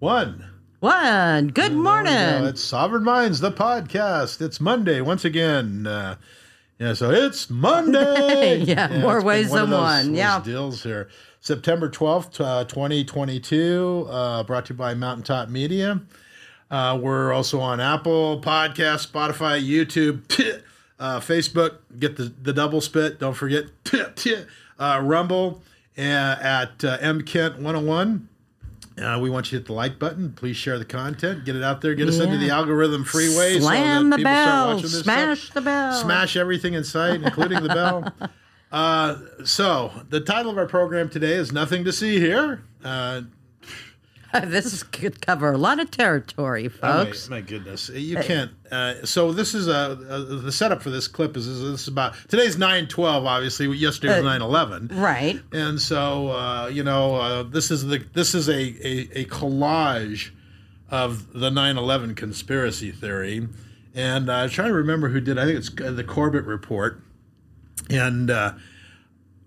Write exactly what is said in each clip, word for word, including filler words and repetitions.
One. One. Good morning. Go. It's Sovereign Minds, the podcast. It's Monday once again. Uh, yeah, so it's Monday. yeah, yeah, more ways one than those, one. Yeah. Deals here. September twelfth, uh, twenty twenty-two, uh, brought to you by Mountaintop Media. Uh, we're also on Apple Podcasts, Spotify, YouTube, uh, Facebook. Get the, the double spit. Don't forget. uh, Rumble uh, at uh, M Kent one oh one. Uh, we want you to hit the like button. Please share the content. Get it out there. Get us yeah. into the algorithm freeway. Slam so that the people bell. Start watching this Smash stuff. the bell. Smash everything in sight, including the bell. Uh, so the title of our program today is Nothing to See Here. Uh, This could cover a lot of territory, folks. Oh my, my goodness, you can't. Uh, so this is a, a the setup for this clip is, is this is about today's nine twelve. Obviously, yesterday was nine eleven. Right. And so uh, you know uh, this is the this is a, a, a collage of the nine eleven conspiracy theory, and uh, I was trying to remember who did. I think it's the Corbett Report, and. Uh,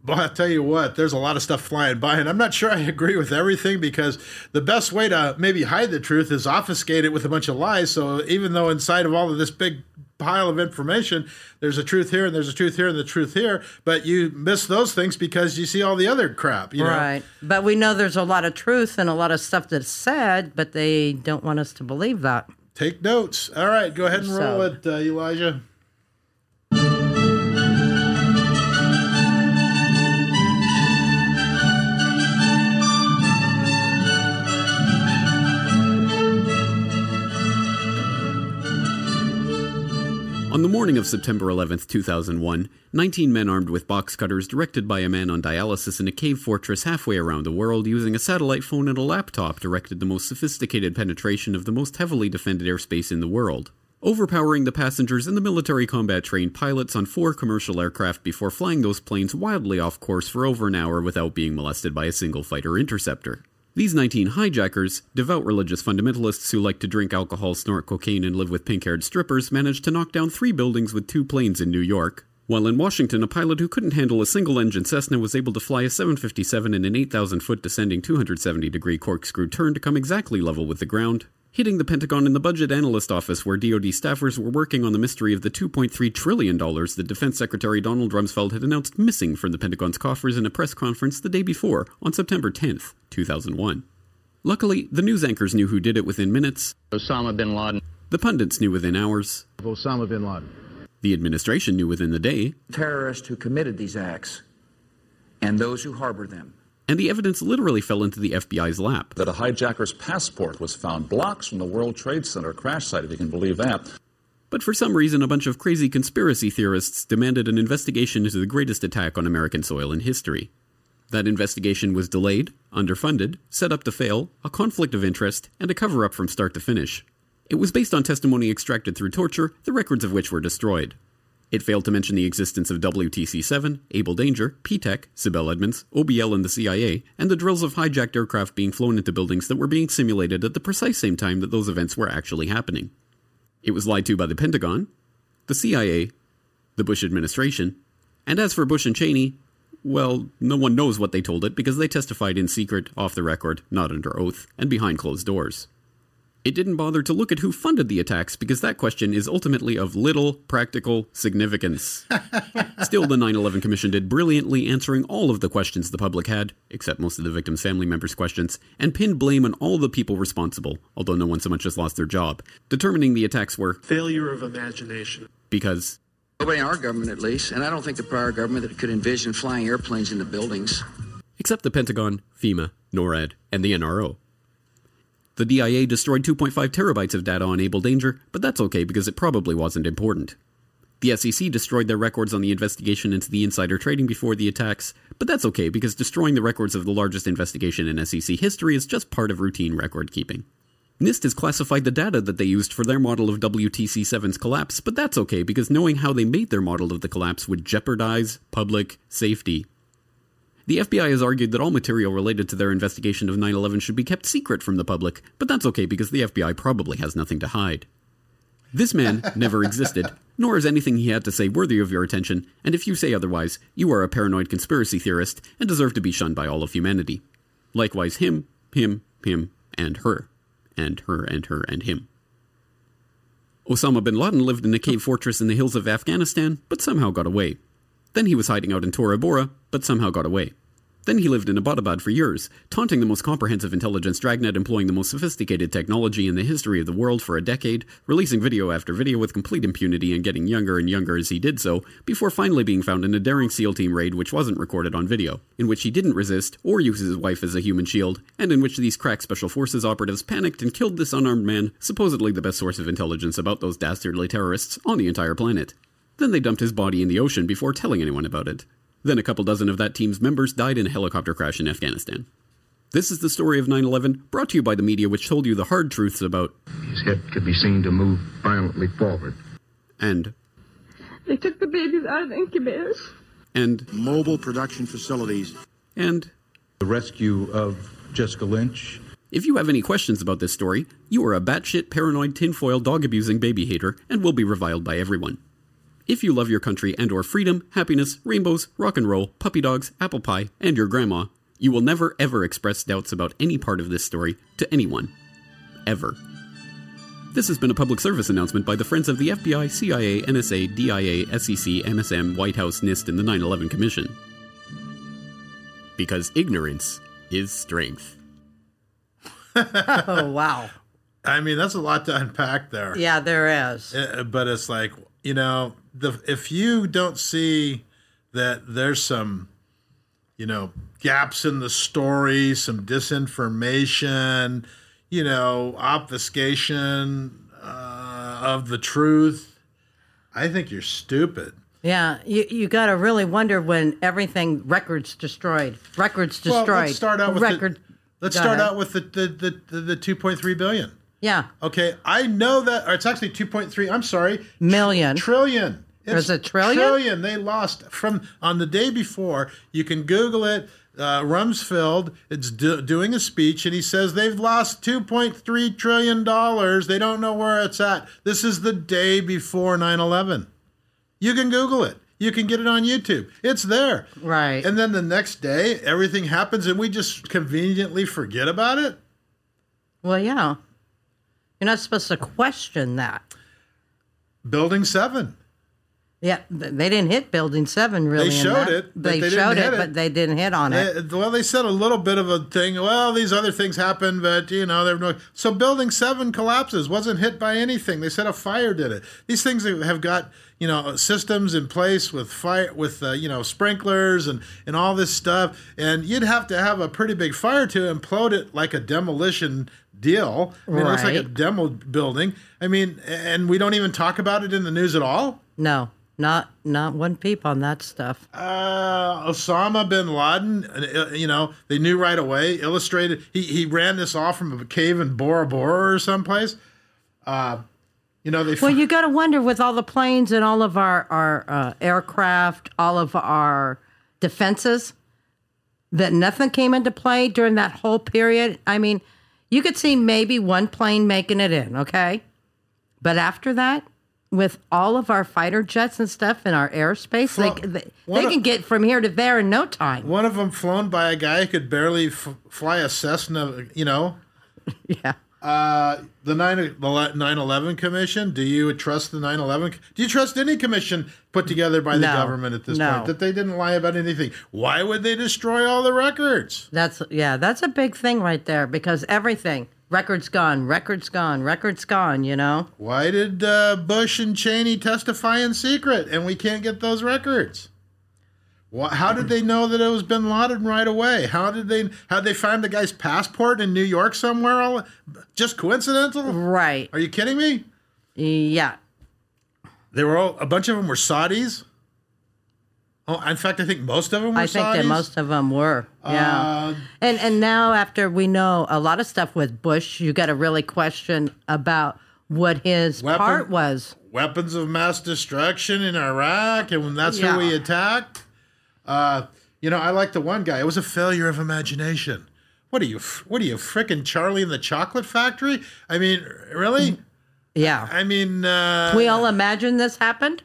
Well, I'll tell you what, there's a lot of stuff flying by, and I'm not sure I agree with everything because the best way to maybe hide the truth is obfuscate it with a bunch of lies. So even though inside of all of this big pile of information, there's a truth here and there's a truth here and the truth here, but you miss those things because you see all the other crap. You know? Right. But we know there's a lot of truth and a lot of stuff that's said, but they don't want us to believe that. Take notes. All right, go ahead and roll so. it, uh, Elijah. On the morning of September eleventh, two thousand one, nineteen men armed with box cutters directed by a man on dialysis in a cave fortress halfway around the world using a satellite phone and a laptop directed the most sophisticated penetration of the most heavily defended airspace in the world, overpowering the passengers and the military combat-trained pilots on four commercial aircraft before flying those planes wildly off course for over an hour without being molested by a single fighter interceptor. These nineteen hijackers, devout religious fundamentalists who like to drink alcohol, snort cocaine, and live with pink-haired strippers, managed to knock down three buildings with two planes in New York. While in Washington, a pilot who couldn't handle a single-engine Cessna was able to fly a seven fifty-seven in an eight thousand foot descending two hundred seventy degree corkscrew turn to come exactly level with the ground, hitting the Pentagon in the budget analyst office where D O D staffers were working on the mystery of the two point three trillion dollars that Defense Secretary Donald Rumsfeld had announced missing from the Pentagon's coffers in a press conference the day before, on September tenth, two thousand one. Luckily, the news anchors knew who did it within minutes. Osama bin Laden. The pundits knew within hours. Osama bin Laden. The administration knew within the day. Terrorists who committed these acts and those who harbor them. And the evidence literally fell into the F B I's lap. That a hijacker's passport was found blocks from the World Trade Center crash site, if you can believe that. But for some reason, a bunch of crazy conspiracy theorists demanded an investigation into the greatest attack on American soil in history. That investigation was delayed, underfunded, set up to fail, a conflict of interest, and a cover-up from start to finish. It was based on testimony extracted through torture, the records of which were destroyed. It failed to mention the existence of W T C seven, Able Danger, Ptech, Sibel Edmonds, O B L and the C I A, and the drills of hijacked aircraft being flown into buildings that were being simulated at the precise same time that those events were actually happening. It was lied to by the Pentagon, the C I A, the Bush administration, and as for Bush and Cheney, well, no one knows what they told it because they testified in secret, off the record, not under oath, and behind closed doors. It didn't bother to look at who funded the attacks because that question is ultimately of little practical significance. Still, the nine eleven Commission did brilliantly answering all of the questions the public had, except most of the victims' family members' questions, and pinned blame on all the people responsible, although no one so much as lost their job, determining the attacks were failure of imagination. Because nobody in our government, at least, and I don't think the prior government that could envision flying airplanes into buildings. Except the Pentagon, FEMA, NORAD, and the N R O. The D I A destroyed two point five terabytes of data on Able Danger, but that's okay because it probably wasn't important. The S E C destroyed their records on the investigation into the insider trading before the attacks, but that's okay because destroying the records of the largest investigation in S E C history is just part of routine record keeping. NIST has classified the data that they used for their model of W T C seven's collapse, but that's okay because knowing how they made their model of the collapse would jeopardize public safety. The F B I has argued that all material related to their investigation of nine eleven should be kept secret from the public, but that's okay because the F B I probably has nothing to hide. This man never existed, nor is anything he had to say worthy of your attention, and if you say otherwise, you are a paranoid conspiracy theorist and deserve to be shunned by all of humanity. Likewise him, him, him, and her. and her and her and him. Osama bin Laden lived in a cave fortress in the hills of Afghanistan, but somehow got away. Then he was hiding out in Tora Bora, but somehow got away. Then he lived in Abbottabad for years, taunting the most comprehensive intelligence dragnet employing the most sophisticated technology in the history of the world for a decade, releasing video after video with complete impunity and getting younger and younger as he did so, before finally being found in a daring SEAL team raid which wasn't recorded on video, in which he didn't resist or use his wife as a human shield, and in which these crack special forces operatives panicked and killed this unarmed man, supposedly the best source of intelligence about those dastardly terrorists on the entire planet. Then they dumped his body in the ocean before telling anyone about it. Then a couple dozen of that team's members died in a helicopter crash in Afghanistan. This is the story of nine eleven, brought to you by the media which told you the hard truths about... His head could be seen to move violently forward. And... They took the babies out of incubators. And... Mobile production facilities. And... The rescue of Jessica Lynch. If you have any questions about this story, you are a batshit, paranoid, tinfoil, dog-abusing baby hater, and will be reviled by everyone. If you love your country and or freedom, happiness, rainbows, rock and roll, puppy dogs, apple pie, and your grandma, you will never ever express doubts about any part of this story to anyone. Ever. This has been a public service announcement by the friends of the F B I, C I A, N S A, D I A, S E C, M S M, White House, NIST, and the nine eleven Commission. Because ignorance is strength. Oh, wow. I mean, that's a lot to unpack there. Yeah, there is. Uh, but it's like... You know, the, if you don't see that there's some, you know, gaps in the story, some disinformation, you know, obfuscation uh, of the truth, I think you're stupid. Yeah, you you got to really wonder when everything records destroyed, records destroyed. Well, let's start out with record. The, let's start out with the the the, the two point three billion. Yeah. Okay, I know that, or it's actually two point three, I'm sorry. Million. Tr- trillion. It's a trillion? Trillion they lost from, on the day before. You can Google it, uh, Rumsfeld, it's do, doing a speech, and he says they've lost two point three trillion dollars. They don't know where it's at. This is the day before nine eleven. You can Google it. You can get it on YouTube. It's there. Right. And then the next day, everything happens, and we just conveniently forget about it? Well, yeah. You're not supposed to question that. Building seven. Yeah, they didn't hit Building seven really. They showed it. They, they showed it, it, but they didn't hit on they, it. Well, they said a little bit of a thing. Well, these other things happened, but, you know, they're no. So Building seven collapses, wasn't hit by anything. They said a fire did it. These things have got, you know, systems in place with fire, with, uh, you know, sprinklers and, and all this stuff. And you'd have to have a pretty big fire to implode it like a demolition deal. I mean, right. It looks like a demo building. I mean, and we don't even talk about it in the news at all? No, not not one peep on that stuff. Uh, Osama bin Laden, you know, they knew right away, illustrated. He he ran this off from a cave in Bora Bora or someplace. Uh, you know, they. Well, f- you got to wonder with all the planes and all of our, our uh, aircraft, all of our defenses, that nothing came into play during that whole period. I mean... You could see maybe one plane making it in, okay? But after that, with all of our fighter jets and stuff in our airspace, Flo- they, they, they can of, get from here to there in no time. One of them flown by a guy who could barely f- fly a Cessna, you know? Yeah. Uh, the nine eleven Commission, do you trust the nine eleven? Do you trust any commission put together by the no, government at this no. point? That they didn't lie about anything. Why would they destroy all the records? That's yeah, that's a big thing right there because everything, records gone, records gone, records gone, you know? Why did uh, Bush and Cheney testify in secret and we can't get those records? How did they know that it was bin Laden right away? How did they how did they find the guy's passport in New York somewhere? All, just coincidental? Right. Are you kidding me? Yeah. They were all, a bunch of them were Saudis. Oh, in fact, I think most of them were I Saudis. I think that most of them were, yeah. Uh, and, and now after we know a lot of stuff with Bush, you got to really question about what his weapon, part was. Weapons of mass destruction in Iraq, and that's yeah. who we attacked. Uh, you know, I like the one guy. It was a failure of imagination. What are you? What are you, frickin' Charlie in the Chocolate Factory? I mean, really? Yeah. I, I mean, uh, we all imagine this happened.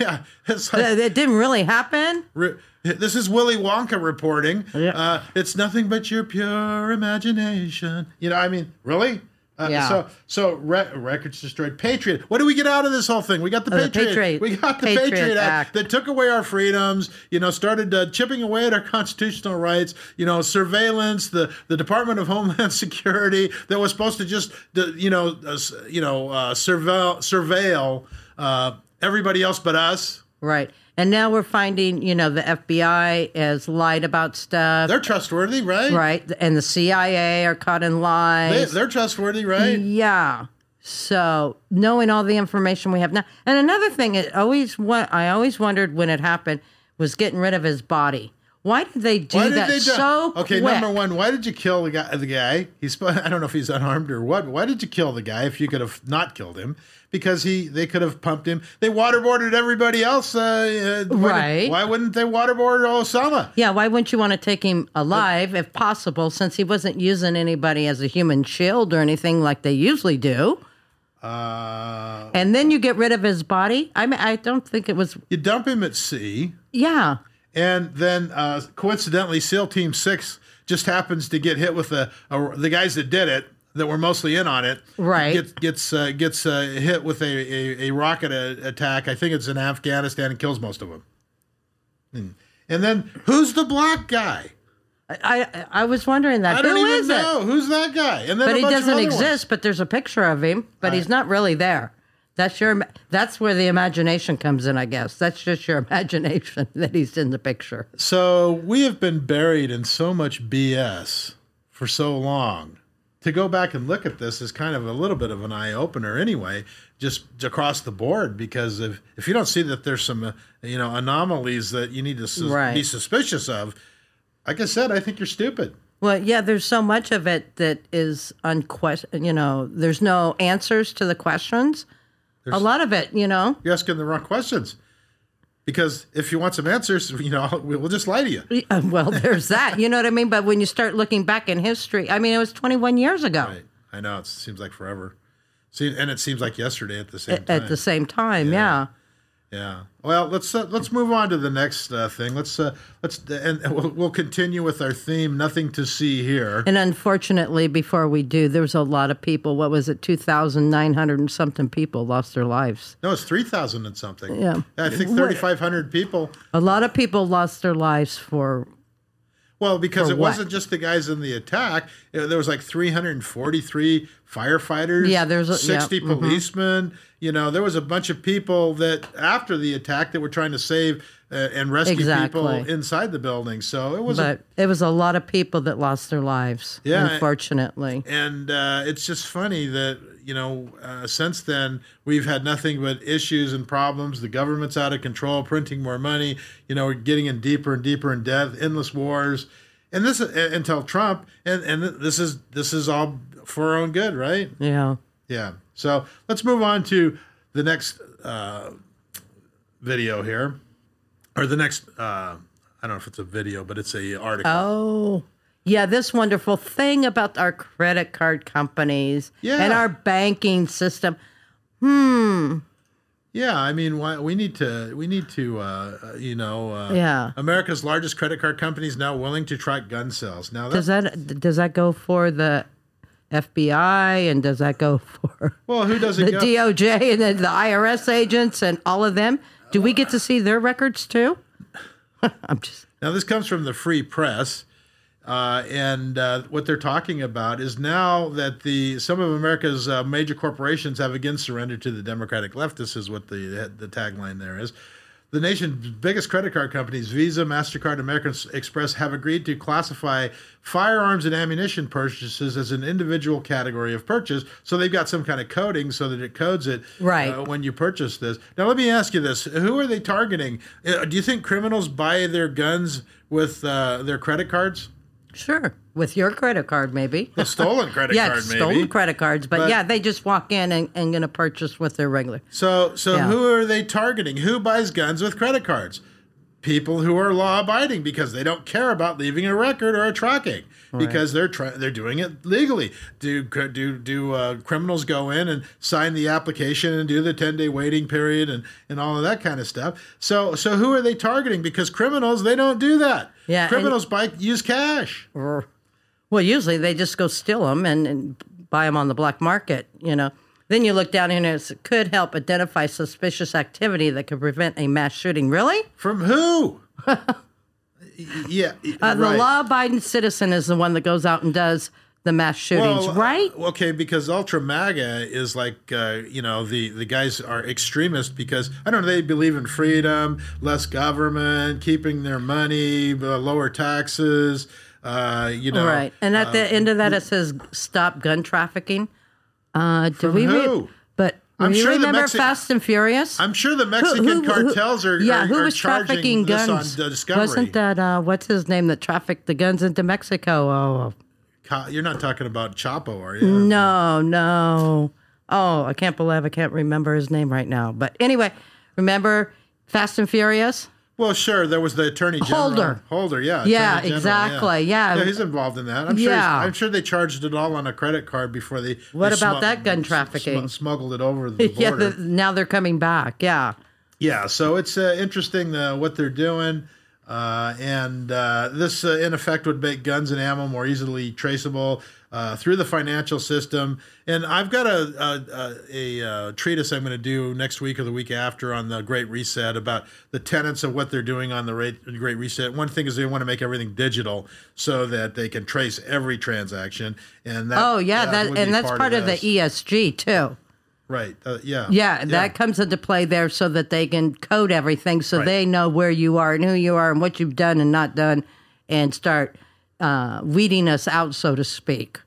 Yeah, it's like, it didn't really happen. Re- this is Willy Wonka reporting. Yeah. Uh, it's nothing but your pure imagination. You know, I mean, really? Uh, yeah. So, so re records destroyed. Patriot. What do we get out of this whole thing? We got the, oh, Patriot. the Patriot. We got the Patriot, Patriot Act, Act that took away our freedoms. You know, started uh, chipping away at our constitutional rights. You know, surveillance. The the Department of Homeland Security that was supposed to just you know uh, you know uh, surveil surveil uh, everybody else but us. Right. And now we're finding, you know, the F B I has lied about stuff. They're trustworthy, right? Right. And the C I A are caught in lies. They, they're trustworthy, right? Yeah. So knowing all the information we have now. And another thing, it always what I always wondered when it happened was getting rid of his body. Why did they do did that they do so Okay, quick? Number one, why did you kill the guy? The guy? He's, I don't know if he's unarmed or what. But why did you kill the guy if you could have not killed him? Because he, they could have pumped him. They waterboarded everybody else. Uh, why right. Did, why wouldn't they waterboard Osama? Yeah, why wouldn't you want to take him alive, but, if possible, since he wasn't using anybody as a human shield or anything like they usually do? Uh, and then you get rid of his body? I mean, I don't think it was... You dump him at sea. Yeah. And then, uh, coincidentally, SEAL Team six just happens to get hit with the the guys that did it, that were mostly in on it. Right. Gets gets uh, gets uh, hit with a, a, a rocket a attack. I think it's in Afghanistan, and kills most of them. And, and then, who's the black guy? I I, I was wondering that. I don't Who even is know. It? Who's that guy? And then but he doesn't exist, ones. But there's a picture of him, but I, he's not really there. That's your. That's where the imagination comes in, I guess. That's just your imagination that he's in the picture. So we have been buried in so much B S for so long. To go back and look at this is kind of a little bit of an eye-opener anyway, just across the board, because if, if you don't see that there's some uh, you know anomalies that you need to sus right. be suspicious of, like I said, I think you're stupid. Well, yeah, there's so much of it that is unquestion. You know, there's no answers to the questions. There's, a lot of it, you know. You're asking the wrong questions. Because if you want some answers, you know, we'll just lie to you. Well, there's that. You know what I mean? But when you start looking back in history, I mean, it was twenty-one years ago. Right. I know. It seems like forever. See, and it seems like yesterday at the same time. At the same time, yeah. Yeah. yeah. Well, let's uh, let's move on to the next uh, thing. Let's uh, let's and we'll, we'll continue with our theme, nothing to see here. And unfortunately, before we do, there was a lot of people. What was it, two thousand nine hundred and something people lost their lives? No, it's three thousand and something. Yeah, I think thirty five hundred people. A lot of people lost their lives for. Well, because it what? wasn't just the guys in the attack. There was like three hundred forty-three firefighters, yeah, there's a, sixty yeah, policemen. Mm-hmm. You know, there was a bunch of people that after the attack that were trying to save uh, and rescue exactly. people inside the building. So it was, but a, it was a lot of people that lost their lives, yeah, unfortunately. And uh, it's just funny that, you know, uh, since then we've had nothing but issues and problems. The government's out of control, printing more money. You know, we're getting in deeper and deeper in debt, endless wars, and this uh, until Trump. And and this is this is all for our own good, right? Yeah, yeah. So let's move on to the next uh, video here, or the next. Uh, I don't know if it's a video, but it's a article. Oh. Yeah, this wonderful thing about our credit card companies yeah. and our banking system. Hmm. Yeah, I mean, why, we need to, we need to, uh, you know, uh, yeah. America's largest credit card company is now willing to track gun sales. Now, does that does that go for the F B I and does that go for well, who does it the go? D O J and then the I R S agents and all of them? Do we get to see their records too? I'm just now. This comes from the Free Press. Uh, and uh, what they're talking about is now that the some of America's uh, major corporations have again surrendered to the Democratic leftists is what the the tagline there is. The nation's biggest credit card companies, Visa, MasterCard, American Express, have agreed to classify firearms and ammunition purchases as an individual category of purchase. So they've got some kind of coding so that it codes it right. uh, when you purchase this. Now, let me ask you this. Who are they targeting? Uh, do you think criminals buy their guns with uh, their credit cards? Sure. With your credit card, maybe. The stolen credit yeah, card, maybe. Yeah, stolen credit cards. But, but yeah, they just walk in and, and going to purchase with their regular. So so yeah. who are they targeting? Who buys guns with credit cards? People who are law-abiding because they don't care about leaving a record or a tracking right. because they're they're doing it legally. Do do do uh, criminals go in and sign the application and do the ten-day waiting period and, and all of that kind of stuff? So so who are they targeting? Because criminals, they don't do that. Yeah, criminals buy use cash. Or, well, usually they just go steal them and, and buy them on the black market, you know. Then you look down here and it could help identify suspicious activity that could prevent a mass shooting. Really? From who? Yeah. Uh, the right. law-abiding citizen is the one that goes out and does the mass shootings, well, right? Uh, okay, because Ultra MAGA is like, uh, you know, the, the guys are extremists because, I don't know, they believe in freedom, less government, keeping their money, uh, lower taxes, uh, you know. Right. And at uh, the end of that, it says stop gun trafficking. Uh, do From we who? Re- but I'm do you sure remember Mexi- Fast and Furious? I'm sure the Mexican who, who, who, cartels are yeah. Are, who are was trafficking guns? On Discovery. Wasn't that uh, what's his name that trafficked the guns into Mexico? Oh, Co- you're not talking about Chapo, are you? No, no. Oh, I can't believe I can't remember his name right now. But anyway, remember Fast and Furious? Well, sure. There was the Attorney General. Holder. Holder, yeah. Yeah, General, exactly. Yeah. Yeah. yeah, he's involved in that. I'm sure, yeah. I'm sure they charged it all on a credit card before they... What they about smu- that gun trafficking? Sm- smuggled it over the border. Yeah, the, now they're coming back, yeah. Yeah, so it's uh, interesting uh, what they're doing. Uh, and uh, this, uh, in effect, would make guns and ammo more easily traceable uh, through the financial system. And I've got a, a, a, a treatise I'm going to do next week or the week after on the Great Reset about the tenets of what they're doing on the rate, Great Reset. One thing is they want to make everything digital so that they can trace every transaction. And that, oh, yeah, that, that and that's part, part of, of the E S G, too. Right, uh, yeah. Yeah, that yeah. comes into play there so that they can code everything so right. they know where you are and who you are and what you've done and not done and start uh, weeding us out, so to speak.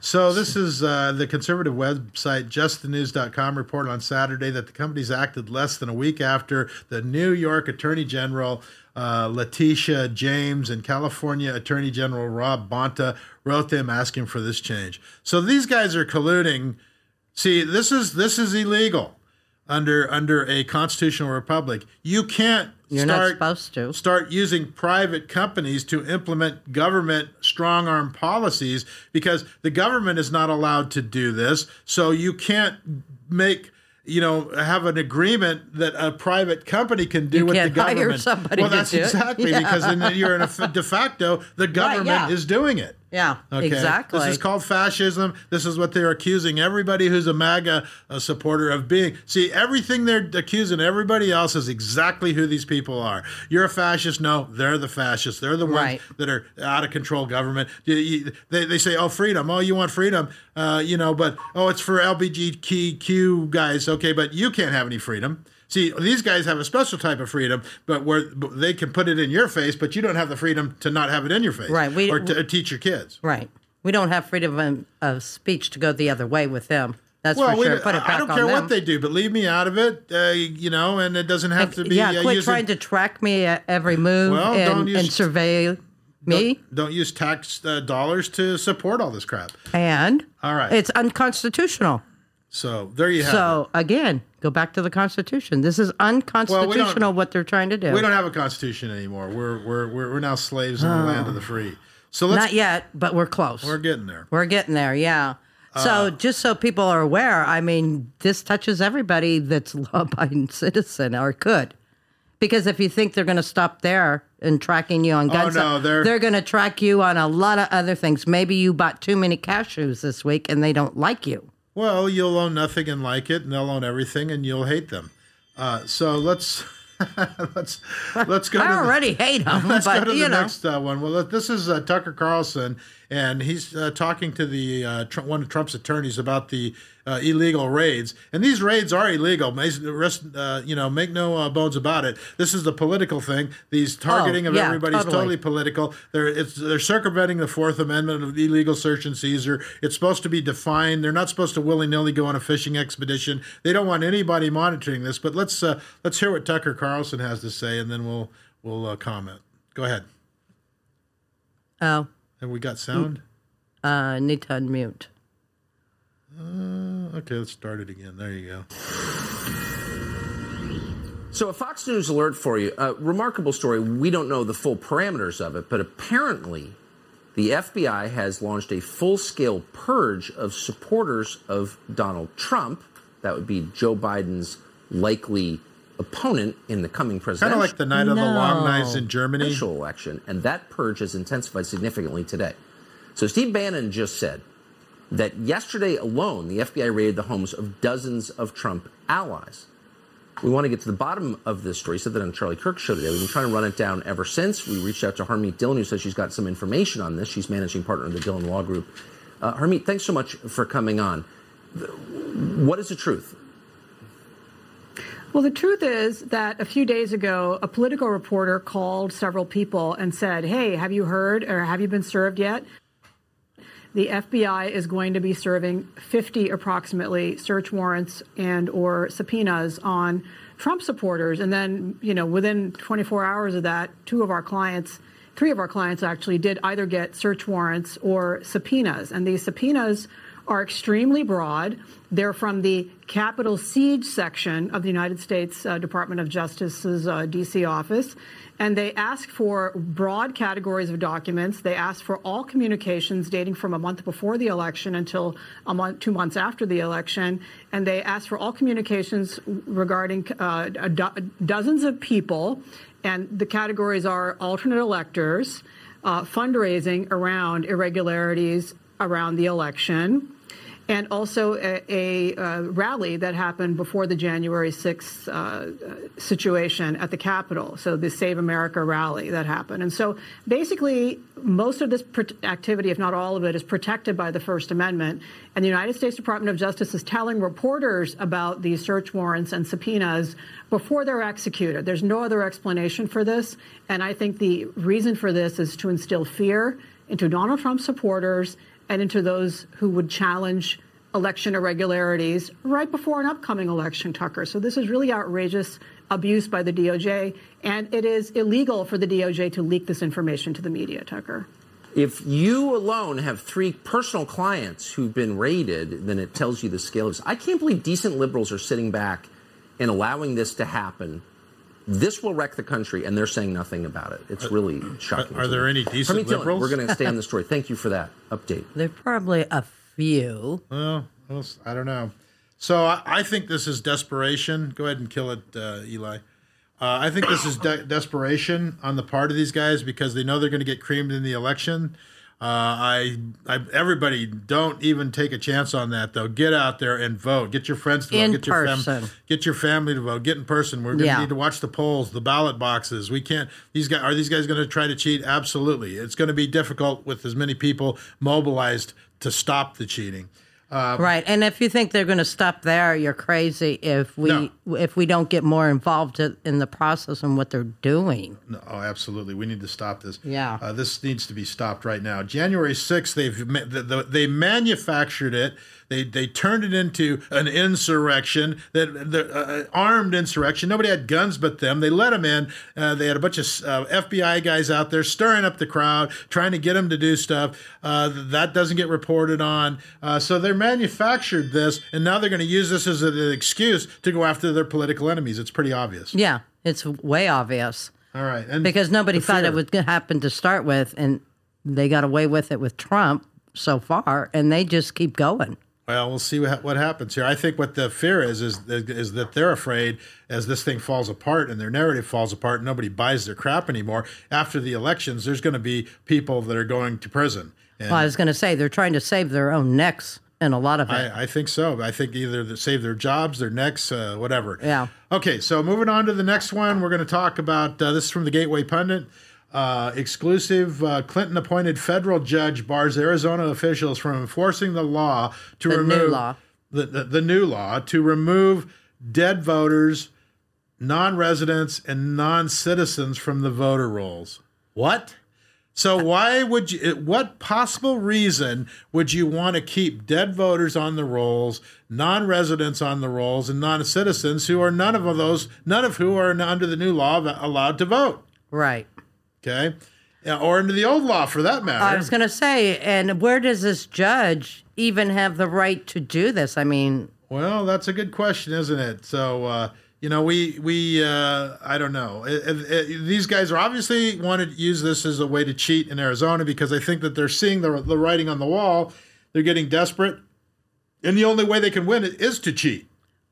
So this is uh, the conservative website just the news dot com report on Saturday that the companies acted less than a week after the New York Attorney General uh, Letitia James and California Attorney General Rob Bonta wrote them asking for this change. So these guys are colluding. See, this is this is illegal under under a constitutional republic. You can't You're start, not supposed to. start using private companies to implement government strong-arm policies because the government is not allowed to do this. So you can't make, you know, have an agreement that a private company can do you with the government. Hire somebody well, to that's do exactly it. Yeah. Because then you're in a de facto, the government right, yeah. is doing it. Yeah, okay. Exactly. This is called fascism. This is what they're accusing everybody who's a MAGA a supporter of being. See, everything they're accusing everybody else is exactly who these people are. You're a fascist. No, they're the fascists. They're the ones right. that are out of control government. They, they say, oh, freedom. Oh, you want freedom. Uh, you know, but, oh, it's for L G B T Q guys. Okay, but you can't have any freedom. See, these guys have a special type of freedom, but where they can put it in your face, but you don't have the freedom to not have it in your face, right? We, or to we, teach your kids, right? We don't have freedom of speech to go the other way with them. That's well, for sure. We, put it back I don't on care them. What they do, but leave me out of it, uh, you know. And it doesn't have and, to be. Yeah, quit uh, using, trying to track me at every move well, and, use, and survey me. Don't, don't use tax uh, dollars to support all this crap. And all right, it's unconstitutional. So there you have so, it. So again, go back to the Constitution. This is unconstitutional well, we what they're trying to do. We don't have a Constitution anymore. We're we're we're, we're now slaves in oh. the land of the free. So let's, not yet, but we're close. We're getting there. We're getting there. Yeah. So uh, just so people are aware, I mean, this touches everybody that's a law-abiding citizen or could, because if you think they're going to stop there and tracking you on guns, oh, no, they're, they're going to track you on a lot of other things. Maybe you bought too many cashews this week and they don't like you. Well, you'll own nothing and like it, and they'll own everything, and you'll hate them. Uh, so let's let's let's go. I to already the, hate them. Let's but, go to the know. next uh, one. Well, this is uh, Tucker Carlson, and he's uh, talking to the uh, Trump, one of Trump's attorneys about the uh, illegal raids, and these raids are illegal. Uh, you know, make no uh, bones about it. This is the political thing. These targeting oh, of yeah, everybody's totally. totally political. They're it's, they're circumventing the Fourth Amendment of illegal search and seizure. It's supposed to be defined. They're not supposed to willy nilly go on a fishing expedition. They don't want anybody monitoring this. But let's uh, let's hear what Tucker Carlson has to say, and then we'll we'll uh, comment. Go ahead. Oh. Have we got sound? Uh, need to unmute. Uh, okay, let's start it again. There you go. So a Fox News alert for you. A remarkable story. We don't know the full parameters of it, but apparently the F B I has launched a full-scale purge of supporters of Donald Trump. That would be Joe Biden's likely opponent in the coming presidential election. Kind of like the night no. of the long knives in Germany. Election, and that purge has intensified significantly today. So Steve Bannon just said, that yesterday alone, the F B I raided the homes of dozens of Trump allies. We want to get to the bottom of this story. Said that on Charlie Kirk's show today. We've been trying to run it down ever since. We reached out to Harmeet Dillon, who says she's got some information on this. She's managing partner of the Dillon Law Group. Uh, Harmeet, thanks so much for coming on. What is the truth? Well, the truth is that a few days ago, a Politico reporter called several people and said, hey, have you heard or have you been served yet? The F B I is going to be serving fifty approximately search warrants and or subpoenas on Trump supporters. And then, you know, within twenty-four hours of that, two of our clients, three of our clients actually did either get search warrants or subpoenas. And these subpoenas are extremely broad. They're from the capital siege section of the United States uh, Department of Justice's uh, D C office. And they ask for broad categories of documents. They ask for all communications dating from a month before the election until a month, two months after the election. And they ask for all communications regarding uh, do- dozens of people. And the categories are alternate electors, uh, fundraising around irregularities around the election, and also a, a uh, rally that happened before the January sixth uh, situation at the Capitol, so the Save America rally that happened. And so basically most of this pro- activity, if not all of it, is protected by the First Amendment. And the United States Department of Justice is telling reporters about these search warrants and subpoenas before they're executed. There's no other explanation for this. And I think the reason for this is to instill fear into Donald Trump supporters and into those who would challenge election irregularities right before an upcoming election, Tucker. So this is really outrageous abuse by the D O J, and it is illegal for the D O J to leak this information to the media, Tucker. If you alone have three personal clients who've been raided, then it tells you the scale of this. I can't believe decent liberals are sitting back and allowing this to happen. This will wreck the country, and they're saying nothing about it. It's really shocking. Are, are there any decent Harmeet liberals? Dillon, we're going to stay on the story. Thank you for that update. There are probably a few. Well, I don't know. So I, I think this is desperation. Go ahead and kill it, uh, Eli. Uh, I think this is de- desperation on the part of these guys because they know they're going to get creamed in the election. Uh, I, I, everybody, don't even take a chance on that, though. Get out there and vote. Get your friends to vote. Get your, fam- get your family to vote. Get in person. We're going to yeah. need to watch the polls, the ballot boxes. We can't. These guys are these guys going to try to cheat? Absolutely. It's going to be difficult with as many people mobilized to stop the cheating. Um, right. And if you think they're going to stop there, you're crazy. If we no. if we don't get more involved in the process and what they're doing. No, oh, absolutely. We need to stop this. Yeah. Uh, this needs to be stopped right now. January sixth, they've the, the, they manufactured it. They they turned it into an insurrection, that the uh, armed insurrection. Nobody had guns but them. They let them in. Uh, they had a bunch of uh, F B I guys out there stirring up the crowd, trying to get them to do stuff. Uh, that doesn't get reported on. Uh, so they're manufactured this, and now they're going to use this as an excuse to go after their political enemies. It's pretty obvious. Yeah, it's way obvious. All right. And because nobody thought it was going to happen to start with, and they got away with it with Trump so far, and they just keep going. Well, we'll see what, what happens here. I think what the fear is, is is that they're afraid as this thing falls apart and their narrative falls apart and nobody buys their crap anymore. After the elections, there's going to be people that are going to prison. And well, I was going to say, they're trying to save their own necks. And a lot of it. I, I think so. I think either they save their jobs, their necks, uh, whatever. Yeah. Okay, so moving on to the next one, we're going to talk about, uh, this is from the Gateway Pundit, uh, exclusive uh, Clinton-appointed federal judge bars Arizona officials from enforcing the law to the remove... New law. The, the, the new law to remove dead voters, non-residents, and non-citizens from the voter rolls. What? So why would you, what possible reason would you want to keep dead voters on the rolls, non-residents on the rolls, and non-citizens who are none of those, none of who are under the new law allowed to vote? Right. Okay. Or under the old law for that matter. I was going to say, and where does this judge even have the right to do this? I mean. Well, that's a good question, isn't it? So, uh. You know, we, we uh, I don't know. It, it, it, these guys are obviously wanted to use this as a way to cheat in Arizona because I think that they're seeing the, the writing on the wall. They're getting desperate. And the only way they can win it is to cheat.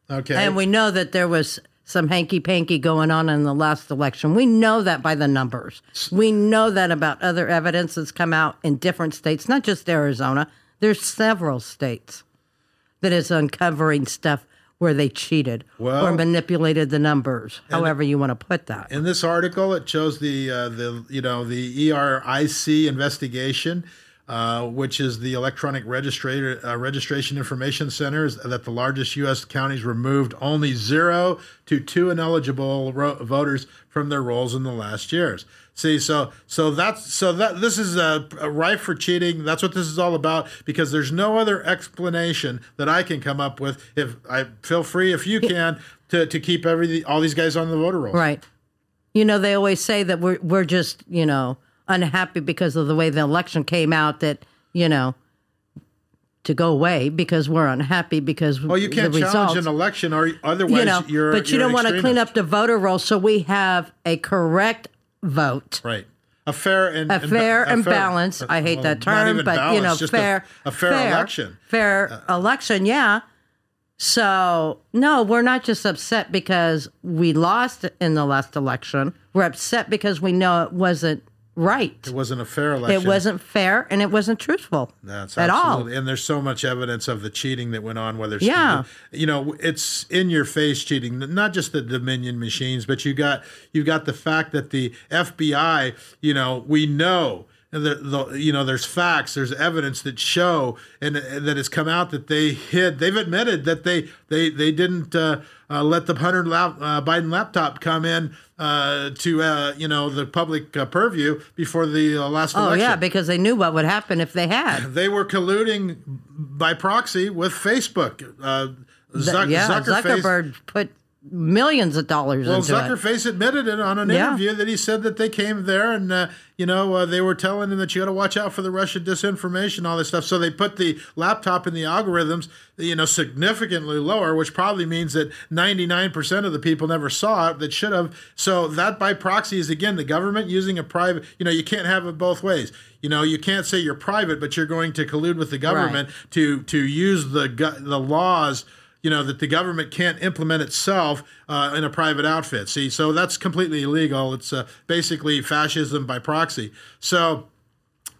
Okay. And we know that there was some hanky-panky going on in the last election. We know that by the numbers. We know that about other evidence that's come out in different states, not just Arizona. There's several states that is uncovering stuff where they cheated well, or manipulated the numbers, however you want to put that. In this article, it shows the uh, the you know the E R I C investigation, uh, which is the Electronic Registrator uh, Registration Information Centers, that the largest U S counties removed only zero to two ineligible ro- voters from their rolls in the last years. See, so so that's so that this is a, a rife for cheating. That's what this is all about. Because there's no other explanation that I can come up with. If I feel free, if you can, to, to keep every all these guys on the voter rolls. Right. You know, they always say that we're we're just you know unhappy because of the way the election came out. That you know. To go away because we're unhappy because well, you can't the results, challenge an election, or otherwise you know, you're. But you you're don't want to clean up the voter roll, so we have a correct vote, right? A fair and a fair and, and balanced. I hate well, that term, but balance, you know, fair, a, a fair, fair election, fair uh, election, yeah. So no, we're not just upset because we lost in the last election. We're upset because we know it wasn't. Right. It wasn't a fair election. It wasn't fair, and it wasn't truthful That's at absolutely. all. And there's so much evidence of the cheating that went on, whether it's, yeah. you know, it's in-your-face cheating, not just the Dominion machines, but you got you got the fact that the F B I, you know, we know, and the, the, you know, there's facts, there's evidence that show, and, and that has come out that they hid. They've admitted that they they they didn't uh, uh, let the Hunter lap, uh, Biden laptop come in uh, to uh, you know the public uh, purview before the uh, last election. Oh yeah, because they knew what would happen if they had. They were colluding by proxy with Facebook. Uh, Zuck, the, yeah, Zucker Zuckerberg face- put. Millions of dollars well, into Zucker it. Face admitted it on an yeah. interview that he said that they came there and, uh, you know, uh, they were telling him that you got to watch out for the Russian disinformation, all this stuff. So they put the laptop in the algorithms, you know, significantly lower, which probably means that ninety-nine percent of the people never saw it that should have. So that by proxy is, again, the government using a private, you know, you can't have it both ways. You know, you can't say you're private, but you're going to collude with the government right. to to use the the laws you know, that the government can't implement itself uh, in a private outfit. See, so that's completely illegal. It's uh, basically fascism by proxy. So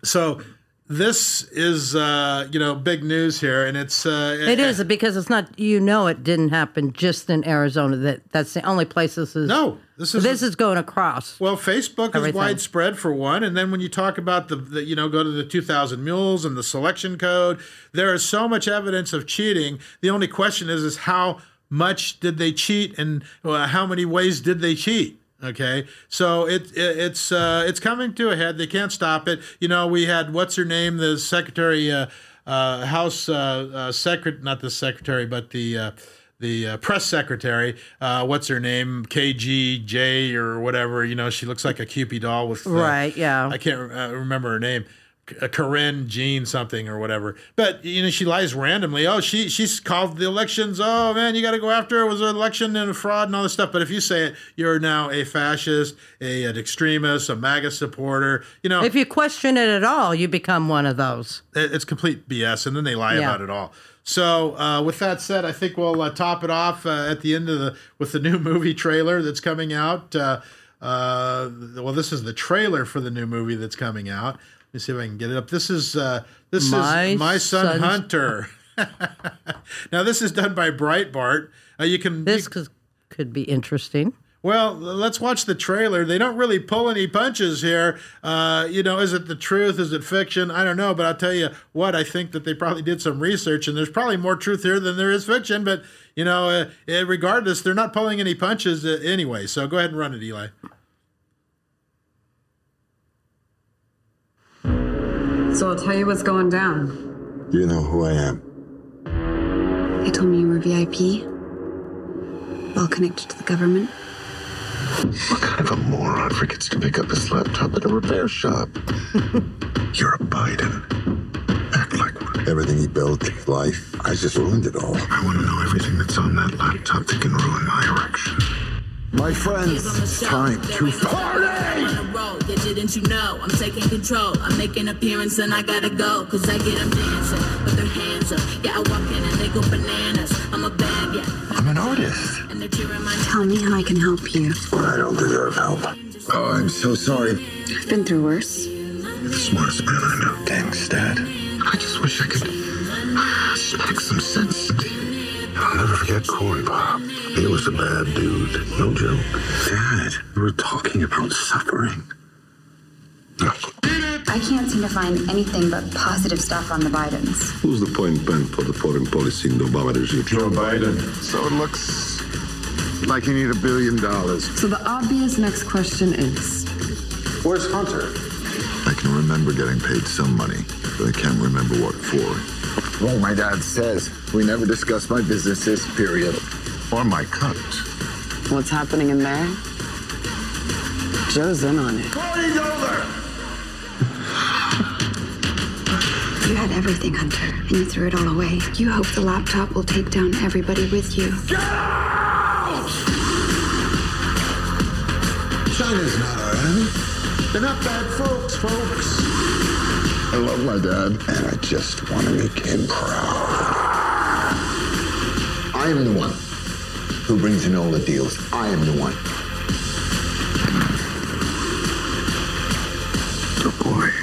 so this is, uh, you know, big news here. And it's... Uh, it, it is because it's not, you know, it didn't happen just in Arizona. That That's the only place this is... No. This is, this is going across. Well, Facebook everything. is widespread for one, and then when you talk about the, the, you know, go to the two thousand Mules and the Selection Code, there is so much evidence of cheating. The only question is, is how much did they cheat, and uh, how many ways did they cheat? Okay, so it, it it's uh, it's coming to a head. They can't stop it. You know, we had what's her name, the Secretary, uh, uh, House uh, uh, Secretary, not the Secretary, but the. Uh, The uh, press secretary, uh, what's her name, K G J or whatever, you know, she looks like a Cupid doll with... Uh, right, yeah. I can't re- uh, remember her name. C- Corinne Jean something or whatever. But, you know, she lies randomly. Oh, she she's called the elections. Oh, man, you got to go after her. It was an election and a fraud and all this stuff. But if you say it, you're now a fascist, a, an extremist, a MAGA supporter, you know... If you question it at all, you become one of those. It, it's complete B S, and then they lie yeah. about it all. So uh, with that said, I think we'll uh, top it off uh, at the end of the with the new movie trailer that's coming out. Uh, uh, well, this is the trailer for the new movie that's coming out. Let me see if I can get it up. This is uh, this my is My Son Hunter. Now this is done by Breitbart. Uh, you can this you, could be interesting. Well, let's watch the trailer. They don't really pull any punches here. Uh, you know, is it the truth? Is it fiction? I don't know, but I'll tell you what, I think that they probably did some research, and there's probably more truth here than there is fiction, but, you know, uh, regardless, they're not pulling any punches uh, anyway. So go ahead and run it, Eli. So I'll tell you what's going down. You know who I am. They told me you were V I P, all connected to the government. What kind of a moron forgets to pick up his laptop at a repair shop? You're a Biden. Act like one. Everything he built, his life, I just ruined it all. I want to know everything that's on that laptop that can ruin my erection. My friends, it's time to party! Didn't you know I'm taking control? I'm making appearance and I gotta go. Cause I get them dancing with their hands up. Yeah, I walk in and they go bananas. I'm a bad guy. I'm an artist. Tell me how I can help you. Well, I don't deserve help. Oh, I'm so sorry. I've been through worse. You're the smartest man I know. Thanks, Dad. I just wish I could speak some sense into you. I'll never forget Corey, Bob. He was a bad dude. No joke. Dad, we were talking about suffering. No. I can't seem to find anything but positive stuff on the Bidens. Who's the point man for the foreign policy in the Obama regime? Joe Biden. So it looks like you need a billion dollars. So the obvious next question is, where's Hunter? I can remember getting paid some money, but I can't remember what for. Well, my dad says we never discuss my businesses, period. Or my cut. What's happening in there? Joe's in on it. Party's over! You had everything, Hunter, and you threw it all away. You hope the laptop will take down everybody with you. Get out! China's not our enemy. They're not bad folks, folks. I love my dad, and I just want to make him proud. I am the one who brings in all the deals. I am the one. Good boy.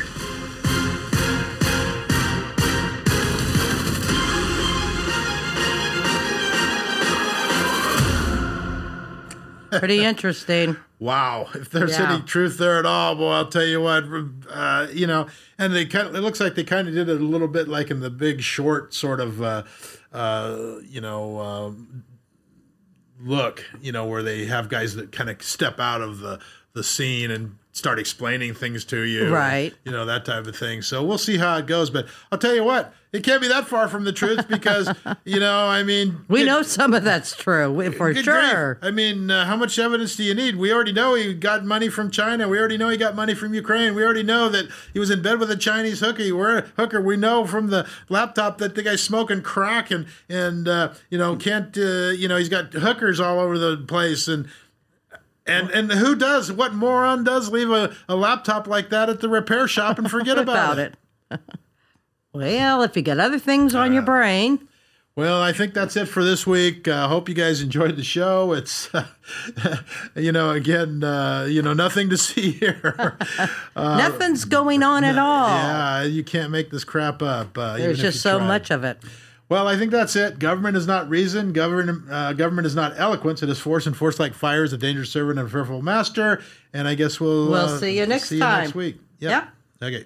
Pretty interesting. Wow. If there's yeah. any truth there at all, boy, I'll tell you what, uh, you know, and they kind of, it looks like they kind of did it a little bit like in The Big Short sort of, uh, uh, you know, um, look, you know, where they have guys that kind of step out of the, the scene and start explaining things to you. Right. And, you know, that type of thing. So we'll see how it goes. But I'll tell you what, it can't be that far from the truth because, you know, I mean. We it, know some of that's true, for sure. Grief. I mean, uh, how much evidence do you need? We already know he got money from China. We already know he got money from Ukraine. We already know that he was in bed with a Chinese hooker. hooker. We know from the laptop that the guy's smoking crack and, and uh, you know, can't, uh, you know, he's got hookers all over the place and. And and who does? What moron does leave a, a laptop like that at the repair shop and forget about, about it? it. Well, if you got other things uh, on your brain. Well, I think that's it for this week. I uh, hope you guys enjoyed the show. It's, uh, you know, again, uh, you know, nothing to see here. Uh, Nothing's going on at all. Yeah, you can't make this crap up. Uh, There's just so try. much of it. Well, I think that's it. Government is not reason. Government uh, government is not eloquence. It is force, and force like fire is a dangerous servant and a fearful master. And I guess we'll, we'll uh, see you next see time. See you next week. Yep. yep. Okay.